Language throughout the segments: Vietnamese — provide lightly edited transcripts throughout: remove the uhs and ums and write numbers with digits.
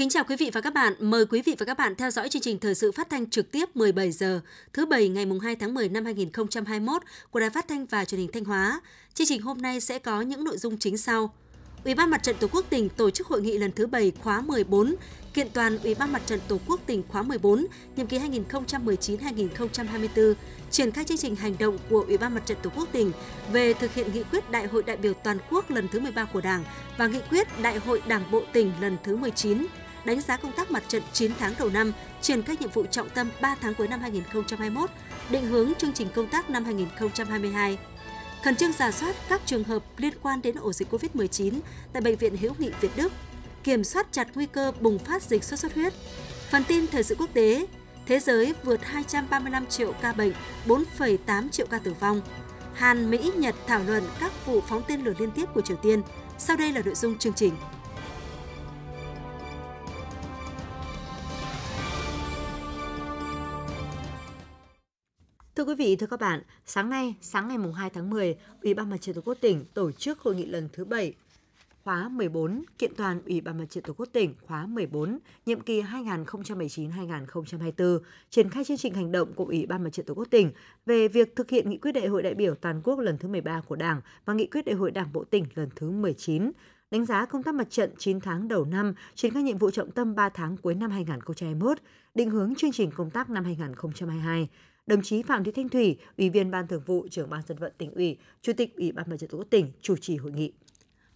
Kính chào quý vị và các bạn. Mời quý vị và các bạn theo dõi chương trình thời sự phát thanh trực tiếp 17 giờ thứ Bảy ngày 2 tháng 10 năm 2021 của Đài Phát Thanh và Truyền hình Thanh Hóa. Chương trình hôm nay sẽ có những nội dung chính sau. Ủy ban Mặt trận Tổ quốc tỉnh tổ chức hội nghị lần thứ 7 khóa 14, kiện toàn Ủy ban Mặt trận Tổ quốc tỉnh khóa 14, nhiệm kỳ 2019-2024, triển khai chương trình hành động của Ủy ban Mặt trận Tổ quốc tỉnh về thực hiện nghị quyết Đại hội đại biểu toàn quốc lần thứ 13 của Đảng và nghị quyết Đại hội Đảng bộ tỉnh lần thứ 19, đánh giá công tác mặt trận 9 tháng đầu năm, triển khai nhiệm vụ trọng tâm 3 tháng cuối năm 2021, định hướng chương trình công tác năm 2022. Khẩn trương rà soát các trường hợp liên quan đến ổ dịch COVID-19 tại Bệnh viện Hữu Nghị Việt Đức, kiểm soát chặt nguy cơ bùng phát dịch sốt xuất huyết. Phần tin thời sự quốc tế, thế giới vượt 235 triệu ca bệnh, 4,8 triệu ca tử vong. Hàn, Mỹ, Nhật thảo luận các vụ phóng tên lửa liên tiếp của Triều Tiên. Sau đây là nội dung chương trình. Thưa quý vị, thưa các bạn, sáng ngày 2 tháng 10, Ủy ban Mặt trận Tổ quốc tỉnh tổ chức hội nghị lần thứ 7, khóa 14, kiện toàn Ủy ban Mặt trận Tổ quốc tỉnh khóa 14, nhiệm kỳ 2019-2024, triển khai chương trình hành động của Ủy ban Mặt trận Tổ quốc tỉnh về việc thực hiện nghị quyết Đại hội đại biểu toàn quốc lần thứ 13 của Đảng và nghị quyết Đại hội Đảng bộ tỉnh lần thứ 19, đánh giá công tác mặt trận 9 tháng đầu năm, triển khai nhiệm vụ trọng tâm 3 tháng cuối năm 2021, định hướng chương trình công tác năm 2022. Đồng chí Phạm Thị Thanh Thủy, Ủy viên Ban Thường vụ, Trưởng Ban Dân vận Tỉnh ủy, Chủ tịch Ủy ban Mặt trận Tổ quốc tỉnh chủ trì hội nghị.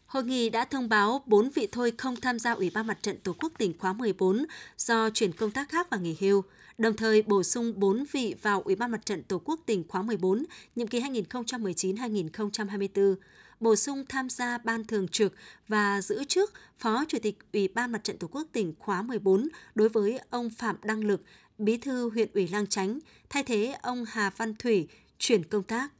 Hội nghị đã thông báo 4 vị thôi không tham gia Ủy ban Mặt trận Tổ quốc tỉnh khóa 14 do chuyển công tác khác và nghỉ hưu, đồng thời bổ sung 4 vị vào Ủy ban Mặt trận Tổ quốc tỉnh khóa 14, nhiệm kỳ 2019-2024, bổ sung tham gia Ban Thường trực và giữ chức Phó Chủ tịch Ủy ban Mặt trận Tổ quốc tỉnh khóa 14 đối với ông Phạm Đăng Lực, Bí thư huyện ủy Lang Chánh, thay thế ông Hà Văn Thủy chuyển công tác.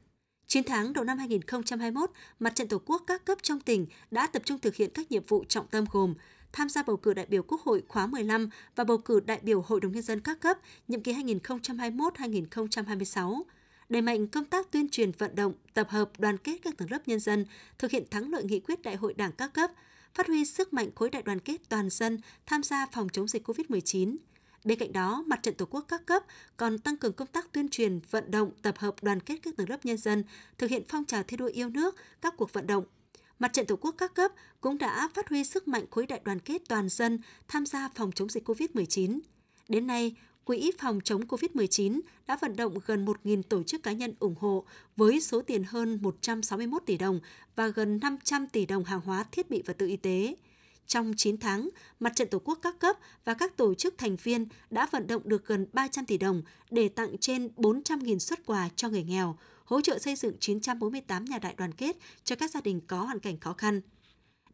9 tháng đầu năm 2021, Mặt trận Tổ quốc các cấp trong tỉnh đã tập trung thực hiện các nhiệm vụ trọng tâm gồm tham gia bầu cử đại biểu Quốc hội khóa 15 và bầu cử đại biểu Hội đồng nhân dân các cấp nhiệm kỳ 2021-2026, đẩy mạnh công tác tuyên truyền vận động, tập hợp đoàn kết các tầng lớp nhân dân, thực hiện thắng lợi nghị quyết Đại hội Đảng các cấp, phát huy sức mạnh khối đại đoàn kết toàn dân tham gia phòng chống dịch COVID-19. Bên cạnh đó, Mặt trận Tổ quốc các cấp còn tăng cường công tác tuyên truyền, vận động, tập hợp đoàn kết các tầng lớp nhân dân, thực hiện phong trào thi đua yêu nước, các cuộc vận động. Mặt trận Tổ quốc các cấp cũng đã phát huy sức mạnh khối đại đoàn kết toàn dân tham gia phòng chống dịch COVID-19. Đến nay, Quỹ phòng chống COVID-19 đã vận động gần 1.000 tổ chức cá nhân ủng hộ với số tiền hơn 161 tỷ đồng và gần 500 tỷ đồng hàng hóa, thiết bị và tự y tế. Trong 9 tháng, Mặt trận Tổ quốc các cấp và các tổ chức thành viên đã vận động được gần 300 tỷ đồng để tặng trên 400.000 suất quà cho người nghèo, hỗ trợ xây dựng 948 nhà đại đoàn kết cho các gia đình có hoàn cảnh khó khăn.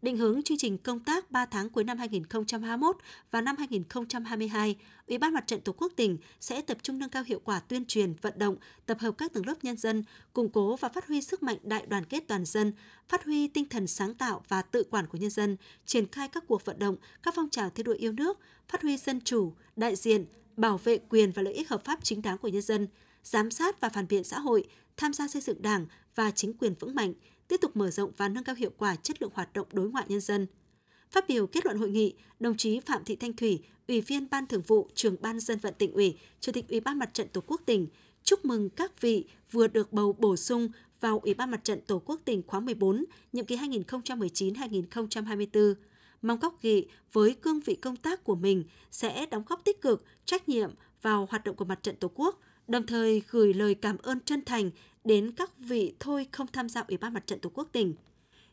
Định hướng chương trình công tác 3 tháng cuối năm 2021 và năm 2022, Ủy ban Mặt trận Tổ quốc tỉnh sẽ tập trung nâng cao hiệu quả tuyên truyền, vận động, tập hợp các tầng lớp nhân dân, củng cố và phát huy sức mạnh đại đoàn kết toàn dân, phát huy tinh thần sáng tạo và tự quản của nhân dân, triển khai các cuộc vận động, các phong trào thi đua yêu nước, phát huy dân chủ, đại diện, bảo vệ quyền và lợi ích hợp pháp chính đáng của nhân dân, giám sát và phản biện xã hội, tham gia xây dựng Đảng và chính quyền vững mạnh, tiếp tục mở rộng và nâng cao hiệu quả chất lượng hoạt động đối ngoại nhân dân. Phát biểu kết luận hội nghị, đồng chí Phạm Thị Thanh Thủy, Ủy viên Ban Thường vụ, Trưởng Ban Dân vận Tỉnh ủy, Chủ tịch Ủy ban Mặt trận Tổ quốc tỉnh chúc mừng các vị vừa được bầu bổ sung vào Ủy ban Mặt trận Tổ quốc tỉnh khóa 14, nhiệm kỳ 2019-2024. Mong các vị với cương vị công tác của mình sẽ đóng góp tích cực, trách nhiệm vào hoạt động của Mặt trận Tổ quốc, đồng thời gửi lời cảm ơn chân thành đến các vị thôi không tham gia Ủy ban Mặt trận Tổ quốc tỉnh.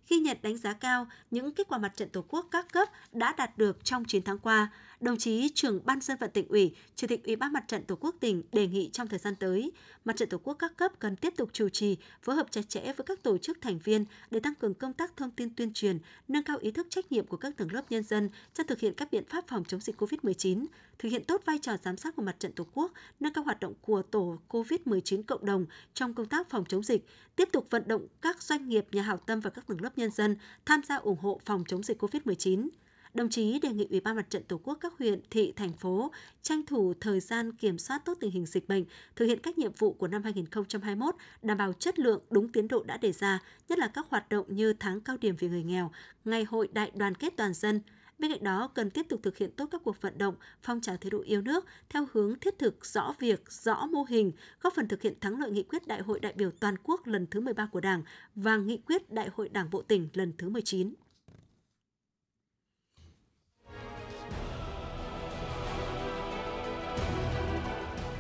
Ghi nhận đánh giá cao những kết quả Mặt trận Tổ quốc các cấp đã đạt được trong 9 tháng qua, đồng chí Trưởng Ban Dân vận Tỉnh ủy, Chủ tịch Ủy ban Mặt trận Tổ quốc tỉnh đề nghị trong thời gian tới, Mặt trận Tổ quốc các cấp cần tiếp tục chủ trì, phối hợp chặt chẽ với các tổ chức thành viên để tăng cường công tác thông tin tuyên truyền, nâng cao ý thức trách nhiệm của các tầng lớp nhân dân trong thực hiện các biện pháp phòng chống dịch COVID-19, thực hiện tốt vai trò giám sát của Mặt trận Tổ quốc, nâng cao hoạt động của tổ COVID-19 cộng đồng trong công tác phòng chống dịch, tiếp tục vận động các doanh nghiệp, nhà hảo tâm và các tầng lớp nhân dân tham gia ủng hộ phòng chống dịch COVID-19. Đồng chí đề nghị Ủy ban Mặt trận Tổ quốc các huyện, thị, thành phố tranh thủ thời gian kiểm soát tốt tình hình dịch bệnh, thực hiện các nhiệm vụ của năm 2021, đảm bảo chất lượng, đúng tiến độ đã đề ra, nhất là các hoạt động như tháng cao điểm vì người nghèo, ngày hội đại đoàn kết toàn dân. Bên cạnh đó, cần tiếp tục thực hiện tốt các cuộc vận động, phong trào thi đua yêu nước theo hướng thiết thực, rõ việc, rõ mô hình, góp phần thực hiện thắng lợi nghị quyết Đại hội đại biểu toàn quốc lần thứ 13 của Đảng và nghị quyết Đại hội Đảng bộ tỉnh lần thứ 19.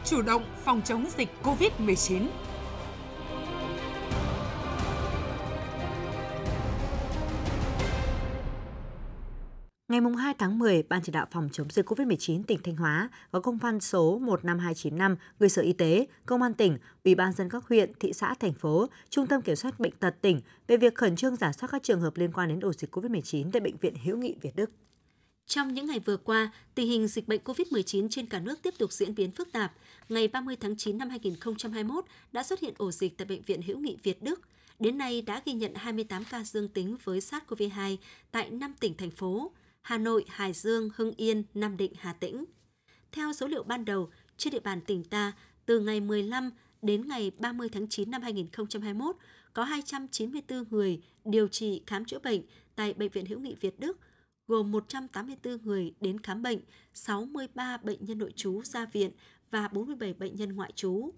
Chủ động phòng chống dịch COVID-19. Ngày 2 tháng 10, Ban chỉ đạo phòng chống dịch COVID-19 tỉnh Thanh Hóa có công văn số 15295 gửi Sở Y tế, Công an tỉnh, Ủy ban nhân dân các huyện, thị xã, thành phố, Trung tâm Kiểm soát Bệnh tật tỉnh về việc khẩn trương rà soát các trường hợp liên quan đến ổ dịch COVID-19 tại Bệnh viện Hữu nghị Việt Đức. Trong những ngày vừa qua, tình hình dịch bệnh COVID-19 trên cả nước tiếp tục diễn biến phức tạp. Ngày 30 tháng 9 năm 2021 đã xuất hiện ổ dịch tại Bệnh viện Hữu nghị Việt Đức. Đến nay đã ghi nhận 28 ca dương tính với SARS-CoV-2 tại 5 tỉnh, thành phố: Hà Nội, Hải Dương, Hưng Yên, Nam Định, Hà Tĩnh. Theo số liệu ban đầu, trên địa bàn tỉnh ta, từ ngày 15 đến ngày 30 tháng 9 năm 2021, có 294 người điều trị khám chữa bệnh tại Bệnh viện Hữu nghị Việt Đức, gồm 184 người đến khám bệnh, 63 bệnh nhân nội trú ra viện và 47 bệnh nhân ngoại trú.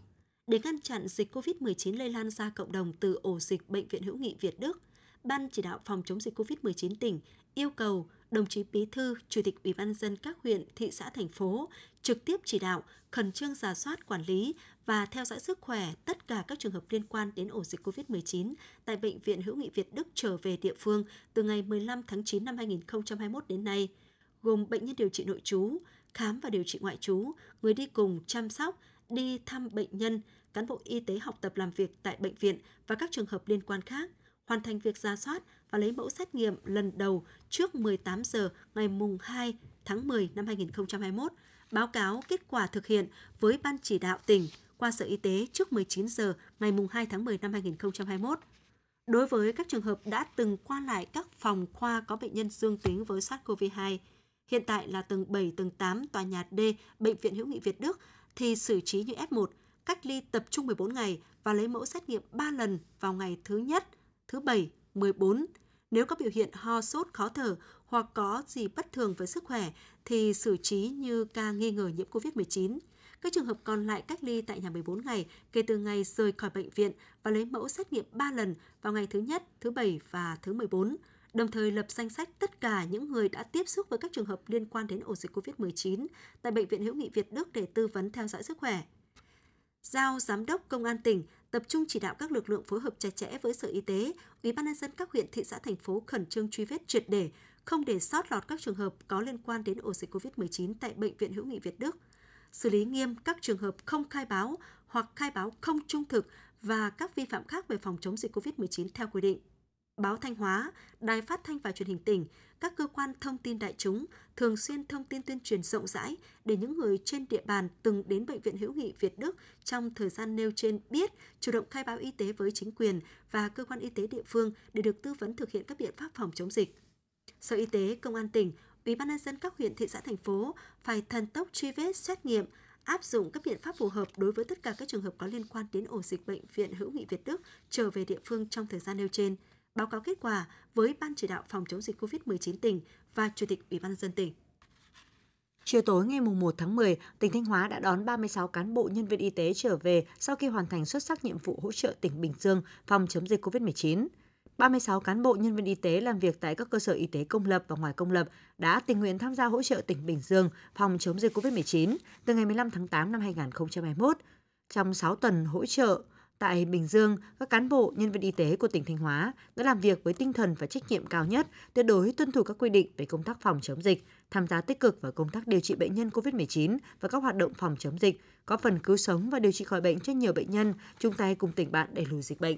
Để ngăn chặn dịch COVID-19 lây lan ra cộng đồng từ ổ dịch Bệnh viện Hữu nghị Việt Đức, Ban chỉ đạo phòng chống dịch COVID-19 tỉnh yêu cầu đồng chí Bí thư, Chủ tịch Ủy ban nhân dân các huyện, thị xã, thành phố trực tiếp chỉ đạo khẩn trương rà soát, quản lý và theo dõi sức khỏe tất cả các trường hợp liên quan đến ổ dịch COVID-19 tại Bệnh viện Hữu nghị Việt Đức trở về địa phương từ ngày 15 tháng 9 năm 2021 đến nay, gồm bệnh nhân điều trị nội trú, khám và điều trị ngoại trú, người đi cùng chăm sóc, đi thăm bệnh nhân, cán bộ y tế học tập làm việc tại bệnh viện và các trường hợp liên quan khác, hoàn thành việc rà soát và lấy mẫu xét nghiệm lần đầu trước 18 giờ ngày mùng 2 tháng 10 năm 2021, báo cáo kết quả thực hiện với Ban chỉ đạo tỉnh qua Sở Y tế trước 19 giờ ngày mùng 2 tháng 10 năm 2021. Đối với các trường hợp đã từng qua lại các phòng khoa có bệnh nhân dương tính với SARS-CoV-2, hiện tại là tầng 7, tầng 8 tòa nhà D Bệnh viện Hữu nghị Việt Đức thì xử trí như F1, cách ly tập trung 14 ngày và lấy mẫu xét nghiệm 3 lần vào ngày thứ nhất, thứ bảy, 14. Nếu có biểu hiện ho, sốt, khó thở hoặc có gì bất thường với sức khỏe thì xử trí như ca nghi ngờ nhiễm COVID-19. Các trường hợp còn lại cách ly tại nhà 14 ngày kể từ ngày rời khỏi bệnh viện và lấy mẫu xét nghiệm 3 lần vào ngày thứ nhất, thứ bảy và thứ 14. Đồng thời lập danh sách tất cả những người đã tiếp xúc với các trường hợp liên quan đến ổ dịch COVID-19 tại Bệnh viện Hữu nghị Việt Đức để tư vấn theo dõi sức khỏe. Giao Giám đốc Công an tỉnh tập trung chỉ đạo các lực lượng phối hợp chặt chẽ với Sở Y tế, Ủy ban nhân dân các huyện, thị xã, thành phố khẩn trương truy vết triệt để, không để sót lọt các trường hợp có liên quan đến ổ dịch COVID-19 tại Bệnh viện Hữu nghị Việt Đức, xử lý nghiêm các trường hợp không khai báo hoặc khai báo không trung thực và các vi phạm khác về phòng chống dịch COVID-19 theo quy định. Báo Thanh Hóa, Đài Phát thanh và Truyền hình tỉnh, các cơ quan thông tin đại chúng thường xuyên thông tin tuyên truyền rộng rãi để những người trên địa bàn từng đến Bệnh viện Hữu nghị Việt Đức trong thời gian nêu trên biết, chủ động khai báo y tế với chính quyền và cơ quan y tế địa phương để được tư vấn thực hiện các biện pháp phòng chống dịch. Sở Y tế, Công an tỉnh, Ủy ban nhân dân các huyện, thị xã, thành phố phải thần tốc truy vết, xét nghiệm, áp dụng các biện pháp phù hợp đối với tất cả các trường hợp có liên quan đến ổ dịch Bệnh viện Hữu nghị Việt Đức trở về địa phương trong thời gian nêu trên, báo cáo kết quả với Ban chỉ đạo phòng chống dịch COVID-19 tỉnh và Chủ tịch Ủy ban nhân dân tỉnh. Chiều tối ngày 1 tháng 10, tỉnh Thanh Hóa đã đón 36 cán bộ nhân viên y tế trở về sau khi hoàn thành xuất sắc nhiệm vụ hỗ trợ tỉnh Bình Dương phòng chống dịch COVID-19. 36 cán bộ nhân viên y tế làm việc tại các cơ sở y tế công lập và ngoài công lập đã tình nguyện tham gia hỗ trợ tỉnh Bình Dương phòng chống dịch COVID-19 từ ngày 15 tháng 8 năm 2021. Trong 6 tuần hỗ trợ tại Bình Dương, các cán bộ, nhân viên y tế của tỉnh Thanh Hóa đã làm việc với tinh thần và trách nhiệm cao nhất, tuyệt đối tuân thủ các quy định về công tác phòng chống dịch, tham gia tích cực vào công tác điều trị bệnh nhân COVID-19 và các hoạt động phòng chống dịch, có phần cứu sống và điều trị khỏi bệnh cho nhiều bệnh nhân, chung tay cùng tỉnh bạn đẩy lùi dịch bệnh.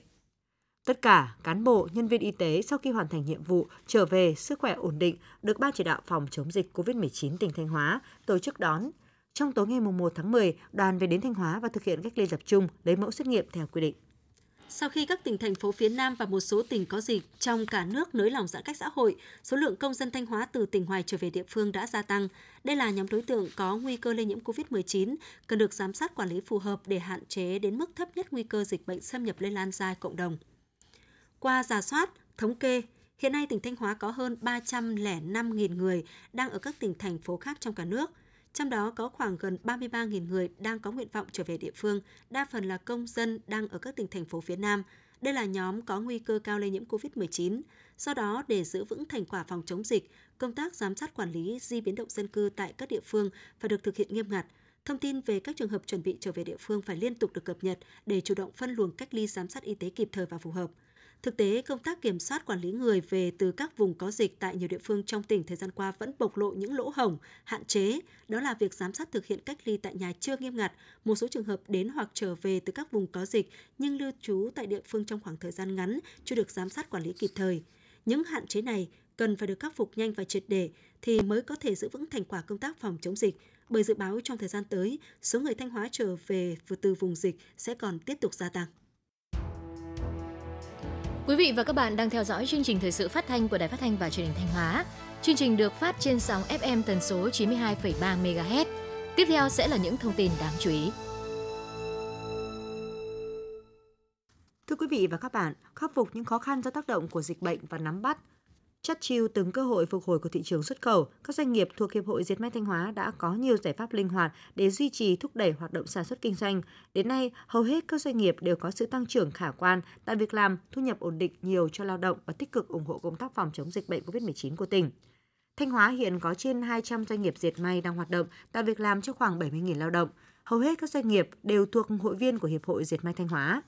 Tất cả cán bộ, nhân viên y tế sau khi hoàn thành nhiệm vụ trở về sức khỏe ổn định được Ban chỉ đạo phòng chống dịch COVID-19 tỉnh Thanh Hóa tổ chức đón. Trong tối ngày 1 tháng 10, đoàn về đến Thanh Hóa và thực hiện cách ly tập trung, lấy mẫu xét nghiệm theo quy định. Sau khi các tỉnh, thành phố phía Nam và một số tỉnh có dịch trong cả nước nới lỏng giãn cách xã hội, số lượng công dân Thanh Hóa từ tỉnh ngoài trở về địa phương đã gia tăng. Đây là nhóm đối tượng có nguy cơ lây nhiễm COVID-19, cần được giám sát quản lý phù hợp để hạn chế đến mức thấp nhất nguy cơ dịch bệnh xâm nhập lây lan ra cộng đồng. Qua rà soát, thống kê, Hiện nay, tỉnh Thanh Hóa có hơn 305.000 người đang ở các tỉnh, thành phố khác trong cả nước. Trong đó có khoảng gần 33.000 người đang có nguyện vọng trở về địa phương, đa phần là công dân đang ở các tỉnh, thành phố phía Nam. Đây là nhóm có nguy cơ cao lây nhiễm COVID-19. Do đó, để giữ vững thành quả phòng chống dịch, công tác giám sát quản lý di biến động dân cư tại các địa phương phải được thực hiện nghiêm ngặt. Thông tin về các trường hợp chuẩn bị trở về địa phương phải liên tục được cập nhật để chủ động phân luồng cách ly giám sát y tế kịp thời và phù hợp. Thực tế, công tác kiểm soát quản lý người về từ các vùng có dịch tại nhiều địa phương trong tỉnh thời gian qua vẫn bộc lộ những lỗ hổng, hạn chế. Đó là việc giám sát thực hiện cách ly tại nhà chưa nghiêm ngặt, một số trường hợp đến hoặc trở về từ các vùng có dịch nhưng lưu trú tại địa phương trong khoảng thời gian ngắn, chưa được giám sát quản lý kịp thời. Những hạn chế này cần phải được khắc phục nhanh và triệt để thì mới có thể giữ vững thành quả công tác phòng chống dịch. Bởi dự báo trong thời gian tới, số người Thanh Hóa trở về từ vùng dịch sẽ còn tiếp tục gia tăng. Quý vị và các bạn đang theo dõi chương trình thời sự phát thanh của Đài Phát thanh và Truyền hình Thanh Hóa. Chương trình được phát trên sóng FM tần số 92,3 MHz. Tiếp theo sẽ là những thông tin đáng chú ý. Thưa quý vị và các bạn, khắc phục những khó khăn do tác động của dịch bệnh và nắm bắt chắt chiu từng cơ hội phục hồi của thị trường xuất khẩu, các doanh nghiệp thuộc Hiệp hội Dệt May Thanh Hóa đã có nhiều giải pháp linh hoạt để duy trì thúc đẩy hoạt động sản xuất kinh doanh. Đến nay, hầu hết các doanh nghiệp đều có sự tăng trưởng khả quan, tạo việc làm, thu nhập ổn định nhiều cho lao động và tích cực ủng hộ công tác phòng chống dịch bệnh COVID-19 của tỉnh. Thanh Hóa hiện có trên 200 doanh nghiệp dệt may đang hoạt động, tạo việc làm cho khoảng 70.000 lao động. Hầu hết các doanh nghiệp đều thuộc hội viên của Hiệp hội Dệt May Thanh Hóa.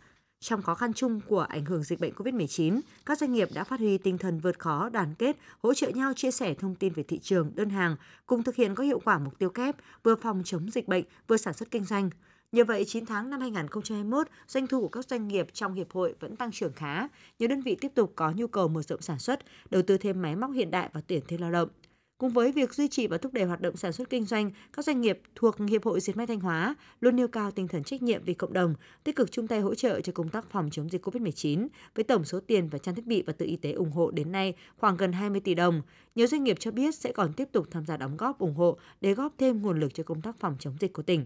Trong khó khăn chung của ảnh hưởng dịch bệnh COVID-19, các doanh nghiệp đã phát huy tinh thần vượt khó, đoàn kết, hỗ trợ nhau chia sẻ thông tin về thị trường, đơn hàng, cùng thực hiện có hiệu quả mục tiêu kép, vừa phòng chống dịch bệnh, vừa sản xuất kinh doanh. Nhờ vậy, 9 tháng năm 2021, doanh thu của các doanh nghiệp trong hiệp hội vẫn tăng trưởng khá. Nhiều đơn vị tiếp tục có nhu cầu mở rộng sản xuất, đầu tư thêm máy móc hiện đại và tuyển thêm lao động. Cùng với việc duy trì và thúc đẩy hoạt động sản xuất kinh doanh, các doanh nghiệp thuộc Hiệp hội Dệt May Thanh Hóa luôn nêu cao tinh thần trách nhiệm vì cộng đồng, tích cực chung tay hỗ trợ cho công tác phòng chống dịch COVID-19 với tổng số tiền và trang thiết bị và tự y tế ủng hộ đến nay khoảng gần 20 tỷ đồng. Nhiều doanh nghiệp cho biết sẽ còn tiếp tục tham gia đóng góp ủng hộ để góp thêm nguồn lực cho công tác phòng chống dịch của tỉnh.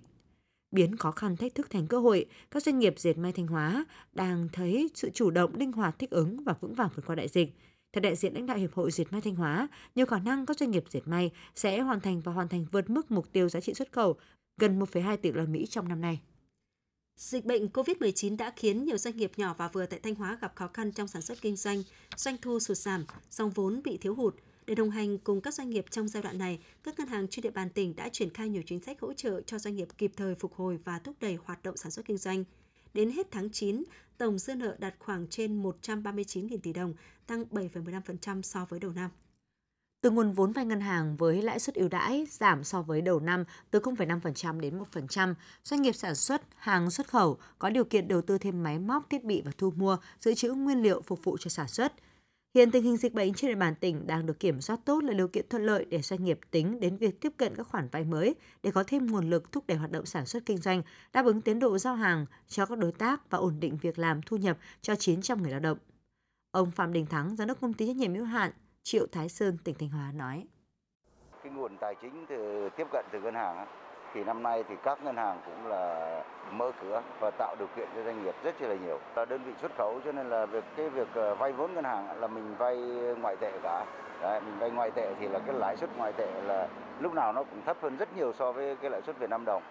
Biến khó khăn thách thức thành cơ hội, các doanh nghiệp Dệt May Thanh Hóa đang thấy sự chủ động, linh hoạt, thích ứng và vững vàng vượt qua đại dịch. Theo đại diện lãnh đạo Hiệp hội Dệt May Thanh Hóa, nhiều khả năng các doanh nghiệp dệt may sẽ hoàn thành vượt mức mục tiêu giá trị xuất khẩu gần 1,2 tỷ USD trong năm nay. Dịch bệnh COVID-19 đã khiến nhiều doanh nghiệp nhỏ và vừa tại Thanh Hóa gặp khó khăn trong sản xuất kinh doanh, doanh thu sụt giảm, dòng vốn bị thiếu hụt. Để đồng hành cùng các doanh nghiệp trong giai đoạn này, các ngân hàng trên địa bàn tỉnh đã triển khai nhiều chính sách hỗ trợ cho doanh nghiệp kịp thời phục hồi và thúc đẩy hoạt động sản xuất kinh doanh. Đến hết tháng 9, tổng dư nợ đạt khoảng trên 139.000 tỷ đồng, tăng 7,15% so với đầu năm. Từ nguồn vốn vay ngân hàng với lãi suất ưu đãi giảm so với đầu năm từ 0,5% đến 1%, doanh nghiệp sản xuất hàng xuất khẩu có điều kiện đầu tư thêm máy móc, thiết bị và thu mua, dự trữ nguyên liệu phục vụ cho sản xuất. Hiện tình hình dịch bệnh trên địa bàn tỉnh đang được kiểm soát tốt là điều kiện thuận lợi để doanh nghiệp tính đến việc tiếp cận các khoản vay mới để có thêm nguồn lực thúc đẩy hoạt động sản xuất kinh doanh, đáp ứng tiến độ giao hàng cho các đối tác và ổn định việc làm thu nhập cho 900 người lao động. Ông Phạm Đình Thắng, giám đốc công ty trách nhiệm hữu hạn Triệu Thái Sơn, tỉnh Thanh Hóa nói: Cái nguồn tài chính từ tiếp cận từ ngân hàng thì năm nay thì các ngân hàng cũng là mở cửa và tạo điều kiện cho doanh nghiệp rất là nhiều. Là đơn vị xuất khẩu cho nên là việc vay vốn ngân hàng là mình vay ngoại tệ cả. Đấy, mình vay ngoại tệ thì là cái lãi suất ngoại tệ là lúc nào nó cũng thấp hơn rất nhiều so với cái lãi suất Việt Nam đồng.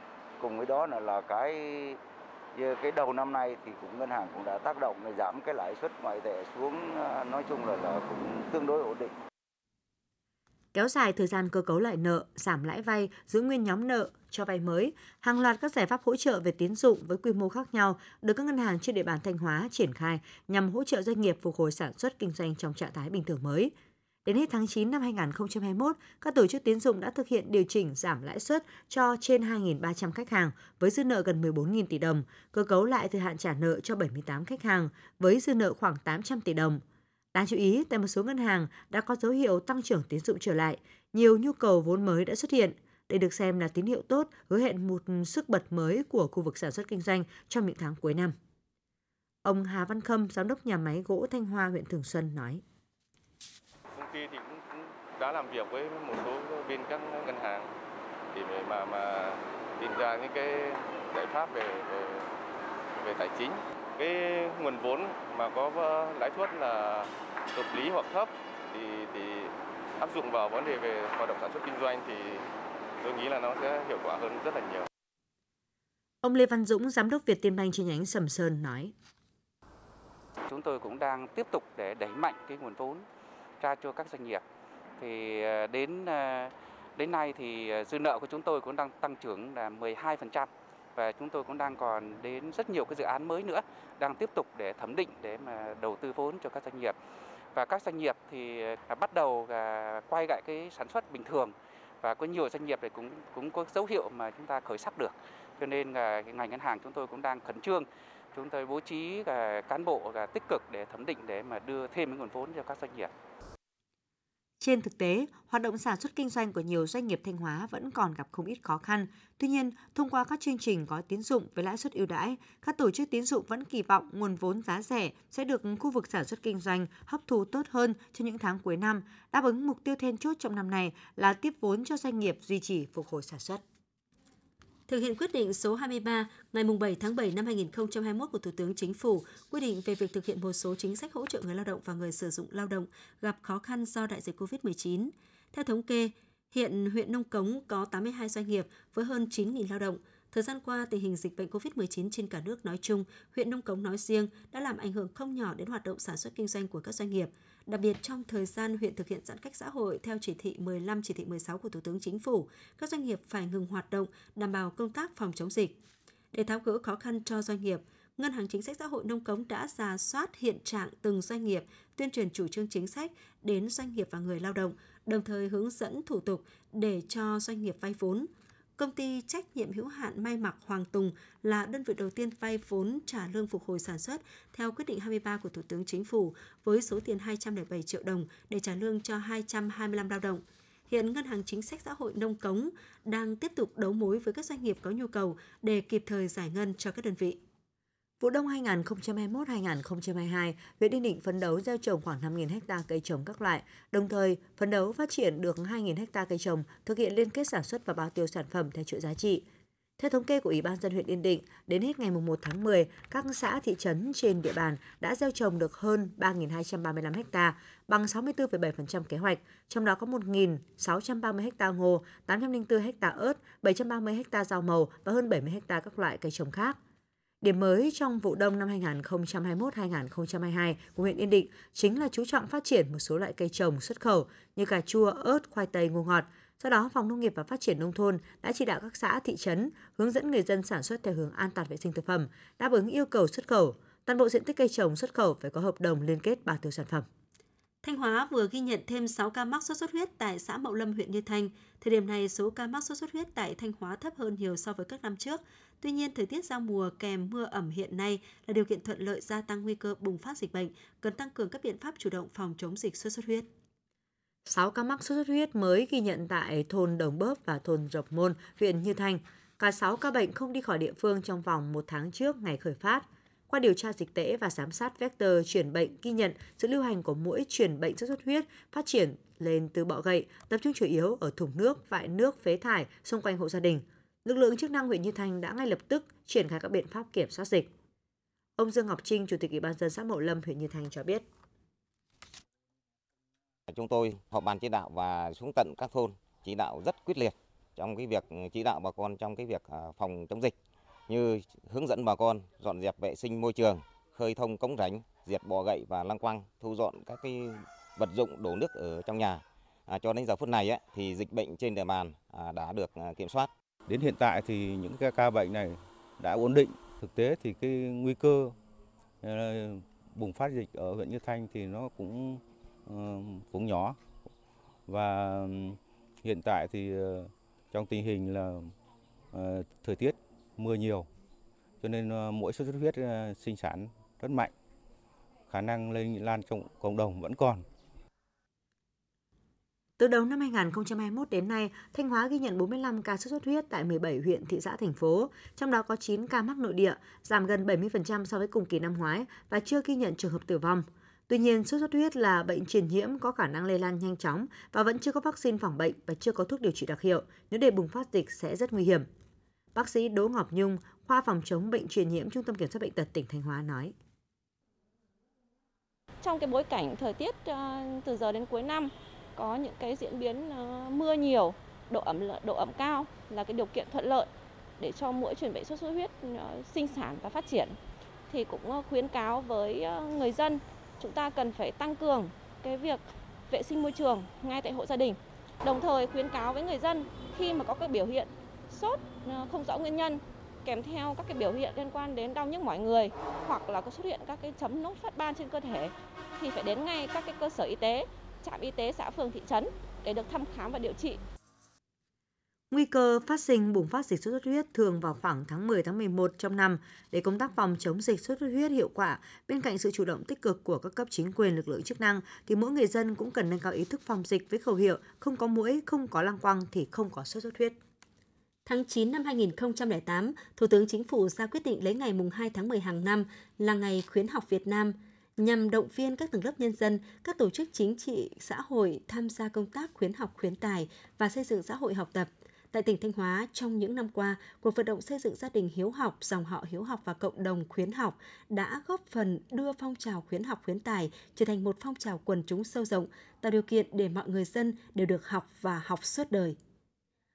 Cùng với đó là cái đầu năm nay thì cũng ngân hàng cũng đã tác động để giảm cái lãi suất ngoại tệ xuống, nói chung là cũng tương đối ổn định. Kéo dài thời gian cơ cấu lại nợ, giảm lãi vay, giữ nguyên nhóm nợ cho vay mới, hàng loạt các giải pháp hỗ trợ về tín dụng với quy mô khác nhau được các ngân hàng trên địa bàn Thanh Hóa triển khai nhằm hỗ trợ doanh nghiệp phục hồi sản xuất kinh doanh trong trạng thái bình thường mới. Đến hết tháng 9 năm 2021, các tổ chức tín dụng đã thực hiện điều chỉnh giảm lãi suất cho trên 2.300 khách hàng với dư nợ gần 14.000 tỷ đồng, cơ cấu lại thời hạn trả nợ cho 78 khách hàng với dư nợ khoảng 800 tỷ đồng. Đáng chú ý, tại một số ngân hàng đã có dấu hiệu tăng trưởng tín dụng trở lại, nhiều nhu cầu vốn mới đã xuất hiện. Đây được xem là tín hiệu tốt, hứa hẹn một sức bật mới của khu vực sản xuất kinh doanh trong những tháng cuối năm. Ông Hà Văn Khâm, giám đốc nhà máy gỗ Thanh Hoa, huyện Thường Xuân nói: Công ty thì cũng đã làm việc với một số bên các ngân hàng để mà tìm ra những cái giải pháp về tài chính. Cái nguồn vốn mà có lãi suất là hợp lý hoặc thấp thì áp dụng vào vấn đề về hoạt động sản xuất kinh doanh thì tôi nghĩ là nó sẽ hiệu quả hơn rất là nhiều. Ông Lê Văn Dũng, giám đốc VietinBank chi nhánh Sầm Sơn nói: Chúng tôi cũng đang tiếp tục để đẩy mạnh cái nguồn vốn ra cho các doanh nghiệp. Thì đến nay thì dư nợ của chúng tôi cũng đang tăng trưởng là 12% và chúng tôi cũng đang còn đến rất nhiều cái dự án mới nữa đang tiếp tục để thẩm định để mà đầu tư vốn cho các doanh nghiệp. Và các doanh nghiệp thì bắt đầu quay lại cái sản xuất bình thường và có nhiều doanh nghiệp thì cũng có dấu hiệu mà chúng ta khởi sắc được. Cho nên là ngành ngân hàng chúng tôi cũng đang khẩn trương, chúng tôi bố trí cán bộ tích cực để thẩm định để mà đưa thêm nguồn vốn cho các doanh nghiệp. Trên thực tế, hoạt động sản xuất kinh doanh của nhiều doanh nghiệp Thanh Hóa vẫn còn gặp không ít khó khăn. Tuy nhiên, thông qua các chương trình gói tín dụng với lãi suất ưu đãi, các tổ chức tín dụng vẫn kỳ vọng nguồn vốn giá rẻ sẽ được khu vực sản xuất kinh doanh hấp thụ tốt hơn trong những tháng cuối năm, đáp ứng mục tiêu then chốt trong năm này là tiếp vốn cho doanh nghiệp duy trì phục hồi sản xuất. Thực hiện quyết định số 23 ngày 7 tháng 7 năm 2021 của Thủ tướng Chính phủ quy định về việc thực hiện một số chính sách hỗ trợ người lao động và người sử dụng lao động gặp khó khăn do đại dịch COVID-19. Theo thống kê, hiện huyện Nông Cống có 82 doanh nghiệp với hơn 9.000 lao động. Thời gian qua, tình hình dịch bệnh COVID-19 trên cả nước nói chung, huyện Nông Cống nói riêng đã làm ảnh hưởng không nhỏ đến hoạt động sản xuất kinh doanh của các doanh nghiệp. Đặc biệt trong thời gian huyện thực hiện giãn cách xã hội theo chỉ thị 15, chỉ thị 16 của Thủ tướng Chính phủ, các doanh nghiệp phải ngừng hoạt động đảm bảo công tác phòng chống dịch. Để tháo gỡ khó khăn cho doanh nghiệp, Ngân hàng Chính sách Xã hội Nông Cống đã rà soát hiện trạng từng doanh nghiệp, tuyên truyền chủ trương chính sách đến doanh nghiệp và người lao động, đồng thời hướng dẫn thủ tục để cho doanh nghiệp vay vốn. Công ty trách nhiệm hữu hạn may mặc Hoàng Tùng là đơn vị đầu tiên vay vốn trả lương phục hồi sản xuất theo quyết định 23 của Thủ tướng Chính phủ với số tiền 207 triệu đồng để trả lương cho 225 lao động. Hiện Ngân hàng Chính sách Xã hội Nông Cống đang tiếp tục đấu mối với các doanh nghiệp có nhu cầu để kịp thời giải ngân cho các đơn vị. Vụ đông 2021-2022, huyện Yên Định phấn đấu gieo trồng khoảng 5.000 ha cây trồng các loại, đồng thời phấn đấu phát triển được 2.000 ha cây trồng, thực hiện liên kết sản xuất và bao tiêu sản phẩm theo chuỗi giá trị. Theo thống kê của Ủy ban nhân dân huyện Yên Định, đến hết ngày 1 tháng 10, các xã thị trấn trên địa bàn đã gieo trồng được hơn 3.235 ha, bằng 64,7% kế hoạch, trong đó có 1.630 ha ngô, 804 ha ớt, 730 ha rau màu và hơn 70 ha các loại cây trồng khác. Điểm mới trong vụ đông năm 2021-2022 của huyện Yên Định chính là chú trọng phát triển một số loại cây trồng xuất khẩu như cà chua, ớt, khoai tây, ngô ngọt. Sau đó, Phòng Nông nghiệp và Phát triển Nông thôn đã chỉ đạo các xã, thị trấn hướng dẫn người dân sản xuất theo hướng an toàn vệ sinh thực phẩm, đáp ứng yêu cầu xuất khẩu. Toàn bộ diện tích cây trồng xuất khẩu phải có hợp đồng liên kết bao tiêu sản phẩm. Thanh Hóa vừa ghi nhận thêm 6 ca mắc sốt xuất huyết tại xã Mậu Lâm, huyện Như Thanh. Thời điểm này, số ca mắc sốt xuất huyết tại Thanh Hóa thấp hơn nhiều so với các năm trước. Tuy nhiên, thời tiết giao mùa kèm mưa ẩm hiện nay là điều kiện thuận lợi gia tăng nguy cơ bùng phát dịch bệnh, cần tăng cường các biện pháp chủ động phòng chống dịch sốt xuất huyết. 6 ca mắc sốt xuất huyết mới ghi nhận tại thôn Đồng Bớp và thôn Rộc Môn, huyện Như Thanh. Cả 6 ca bệnh không đi khỏi địa phương trong vòng 1 tháng trước ngày khởi phát. Qua điều tra dịch tễ và giám sát vector truyền bệnh, ghi nhận sự lưu hành của muỗi truyền bệnh sốt xuất huyết phát triển lên từ bọ gậy, tập trung chủ yếu ở thùng nước, vại nước, phế thải xung quanh hộ gia đình. Lực lượng chức năng huyện Như Thanh đã ngay lập tức triển khai các biện pháp kiểm soát dịch. Ông Dương Ngọc Trinh, Chủ tịch Ủy ban nhân dân xã Mậu Lâm, huyện Như Thanh cho biết: Chúng tôi họp bàn chỉ đạo và xuống tận các thôn chỉ đạo rất quyết liệt trong cái việc chỉ đạo bà con trong cái việc phòng chống dịch, như hướng dẫn bà con dọn dẹp vệ sinh môi trường, khơi thông cống rãnh, diệt bọ gậy và lăng quăng, thu dọn các cái vật dụng đổ nước ở trong nhà. Cho đến giờ phút này thì dịch bệnh trên địa bàn đã được kiểm soát. Đến hiện tại thì những cái ca bệnh này đã ổn định. Thực tế thì cái nguy cơ bùng phát dịch ở huyện Như Thanh thì nó cũng nhỏ. Và hiện tại thì trong tình hình là thời tiết mưa nhiều, cho nên muỗi sốt xuất huyết sinh sản rất mạnh, khả năng lây lan trong cộng đồng vẫn còn. Từ đầu năm 2021 đến nay, Thanh Hóa ghi nhận 45 ca sốt xuất huyết tại 17 huyện, thị xã, thành phố, trong đó có 9 ca mắc nội địa, giảm gần 70% so với cùng kỳ năm ngoái và chưa ghi nhận trường hợp tử vong. Tuy nhiên, sốt xuất huyết là bệnh truyền nhiễm có khả năng lây lan nhanh chóng và vẫn chưa có vaccine phòng bệnh và chưa có thuốc điều trị đặc hiệu, nếu để bùng phát dịch sẽ rất nguy hiểm. Bác sĩ Đỗ Ngọc Nhung, khoa phòng chống bệnh truyền nhiễm, Trung tâm Kiểm soát Bệnh tật tỉnh Thanh Hóa nói: trong cái bối cảnh thời tiết từ giờ đến cuối năm có những cái diễn biến mưa nhiều, độ ẩm cao là cái điều kiện thuận lợi để cho muỗi truyền bệnh sốt xuất huyết sinh sản và phát triển. Thì cũng khuyến cáo với người dân chúng ta cần phải tăng cường cái việc vệ sinh môi trường ngay tại hộ gia đình. Đồng thời khuyến cáo với người dân khi mà có các biểu hiện sốt không rõ nguyên nhân kèm theo các cái biểu hiện liên quan đến đau nhức mỏi người hoặc là có xuất hiện các cái chấm nốt phát ban trên cơ thể thì phải đến ngay các cái cơ sở y tế, trạm y tế xã, phường, thị trấn để được thăm khám và điều trị. Nguy cơ phát sinh bùng phát dịch sốt xuất huyết thường vào khoảng tháng 10-11 trong năm. Để công tác phòng chống dịch sốt xuất huyết hiệu quả, bên cạnh sự chủ động tích cực của các cấp chính quyền, lực lượng chức năng, thì mỗi người dân cũng cần nâng cao ý thức phòng dịch với khẩu hiệu không có muỗi, không có lăng quăng thì không có sốt xuất huyết. Tháng 9 năm 2008, Thủ tướng Chính phủ ra quyết định lấy ngày 2 tháng 10 hàng năm là ngày khuyến học Việt Nam, nhằm động viên các tầng lớp nhân dân, các tổ chức chính trị, xã hội tham gia công tác khuyến học khuyến tài và xây dựng xã hội học tập. Tại tỉnh Thanh Hóa, trong những năm qua, cuộc vận động xây dựng gia đình hiếu học, dòng họ hiếu học và cộng đồng khuyến học đã góp phần đưa phong trào khuyến học khuyến tài trở thành một phong trào quần chúng sâu rộng, tạo điều kiện để mọi người dân đều được học và học suốt đời.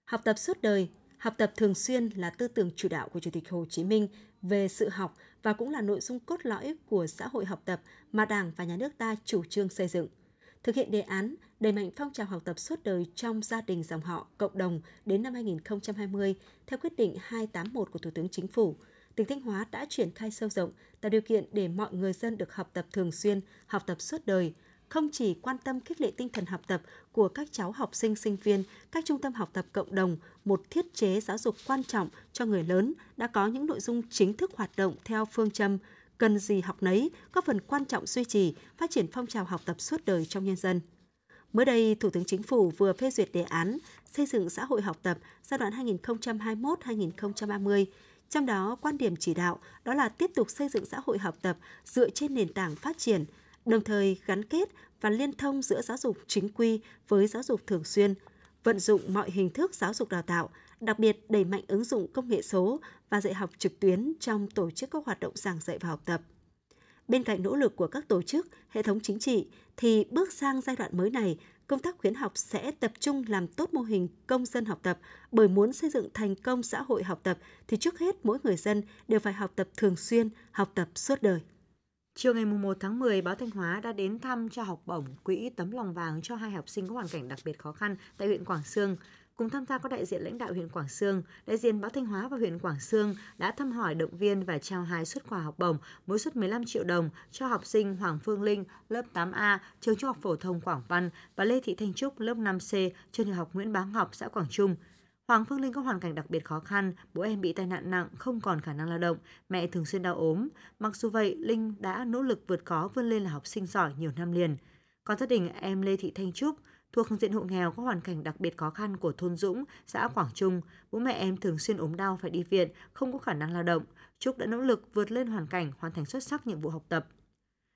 Học tập suốt đời, học tập thường xuyên là tư tưởng chủ đạo của Chủ tịch Hồ Chí Minh về sự học và cũng là nội dung cốt lõi của xã hội học tập mà Đảng và Nhà nước ta chủ trương xây dựng. Thực hiện đề án đẩy mạnh phong trào học tập suốt đời trong gia đình, dòng họ, cộng đồng đến năm 2020, theo quyết định 281 của Thủ tướng Chính phủ, tỉnh Thanh Hóa đã triển khai sâu rộng, tạo điều kiện để mọi người dân được học tập thường xuyên, học tập suốt đời, không chỉ quan tâm khích lệ tinh thần học tập của các cháu học sinh, sinh viên, các trung tâm học tập cộng đồng, một thiết chế giáo dục quan trọng cho người lớn đã có những nội dung chính thức hoạt động theo phương châm cần gì học nấy, góp phần quan trọng duy trì, phát triển phong trào học tập suốt đời trong nhân dân. Mới đây, Thủ tướng Chính phủ vừa phê duyệt đề án xây dựng xã hội học tập giai đoạn 2021-2030. Trong đó, quan điểm chỉ đạo đó là tiếp tục xây dựng xã hội học tập dựa trên nền tảng phát triển, đồng thời gắn kết và liên thông giữa giáo dục chính quy với giáo dục thường xuyên, vận dụng mọi hình thức giáo dục đào tạo, đặc biệt đẩy mạnh ứng dụng công nghệ số và dạy học trực tuyến trong tổ chức các hoạt động giảng dạy và học tập. Bên cạnh nỗ lực của các tổ chức, hệ thống chính trị, thì bước sang giai đoạn mới này, công tác khuyến học sẽ tập trung làm tốt mô hình công dân học tập, bởi muốn xây dựng thành công xã hội học tập thì trước hết mỗi người dân đều phải học tập thường xuyên, học tập suốt đời. Chiều ngày 1 tháng 10, báo Thanh Hóa đã đến thăm trao học bổng quỹ tấm lòng vàng cho hai học sinh có hoàn cảnh đặc biệt khó khăn tại huyện Quảng Xương. Cùng tham gia có đại diện lãnh đạo huyện Quảng Xương, đại diện báo Thanh Hóa và huyện Quảng Xương đã thăm hỏi, động viên và trao 2 suất quà học bổng, mỗi suất 15 triệu đồng cho học sinh Hoàng Phương Linh, lớp 8A, trường Trung học phổ thông Quảng Văn và Lê Thị Thanh Trúc, lớp 5C, trường Tiểu học Nguyễn Bá Ngọc, xã Quảng Trung. Hoàng Phương Linh có hoàn cảnh đặc biệt khó khăn, bố em bị tai nạn nặng, không còn khả năng lao động, mẹ thường xuyên đau ốm. Mặc dù vậy, Linh đã nỗ lực vượt khó vươn lên là học sinh giỏi nhiều năm liền. Còn gia đình em Lê Thị Thanh Trúc, thuộc diện hộ nghèo có hoàn cảnh đặc biệt khó khăn của thôn Dũng, xã Quảng Trung, bố mẹ em thường xuyên ốm đau phải đi viện, không có khả năng lao động. Trúc đã nỗ lực vượt lên hoàn cảnh, hoàn thành xuất sắc nhiệm vụ học tập.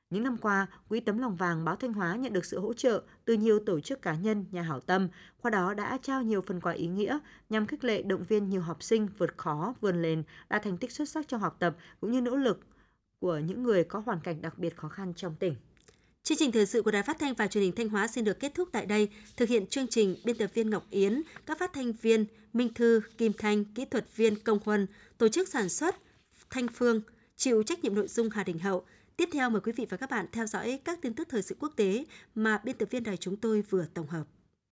Những năm qua, quỹ tấm lòng vàng báo Thanh Hóa nhận được sự hỗ trợ từ nhiều tổ chức cá nhân, nhà hảo tâm, qua đó đã trao nhiều phần quà ý nghĩa nhằm khích lệ động viên nhiều học sinh vượt khó, vươn lên, đạt thành tích xuất sắc trong học tập cũng như nỗ lực của những người có hoàn cảnh đặc biệt khó khăn trong tỉnh. Chương trình thời sự của Đài Phát thanh và Truyền hình Thanh Hóa xin được kết thúc tại đây. Thực hiện chương trình, biên tập viên Ngọc Yến, các phát thanh viên Minh Thư, Kim Thanh, kỹ thuật viên Công Huân, tổ chức sản xuất Thanh Phương, chịu trách nhiệm nội dung Hà Đình Hậu. Tiếp theo mời quý vị và các bạn theo dõi các tin tức thời sự quốc tế mà biên tập viên đài chúng tôi vừa tổng hợp.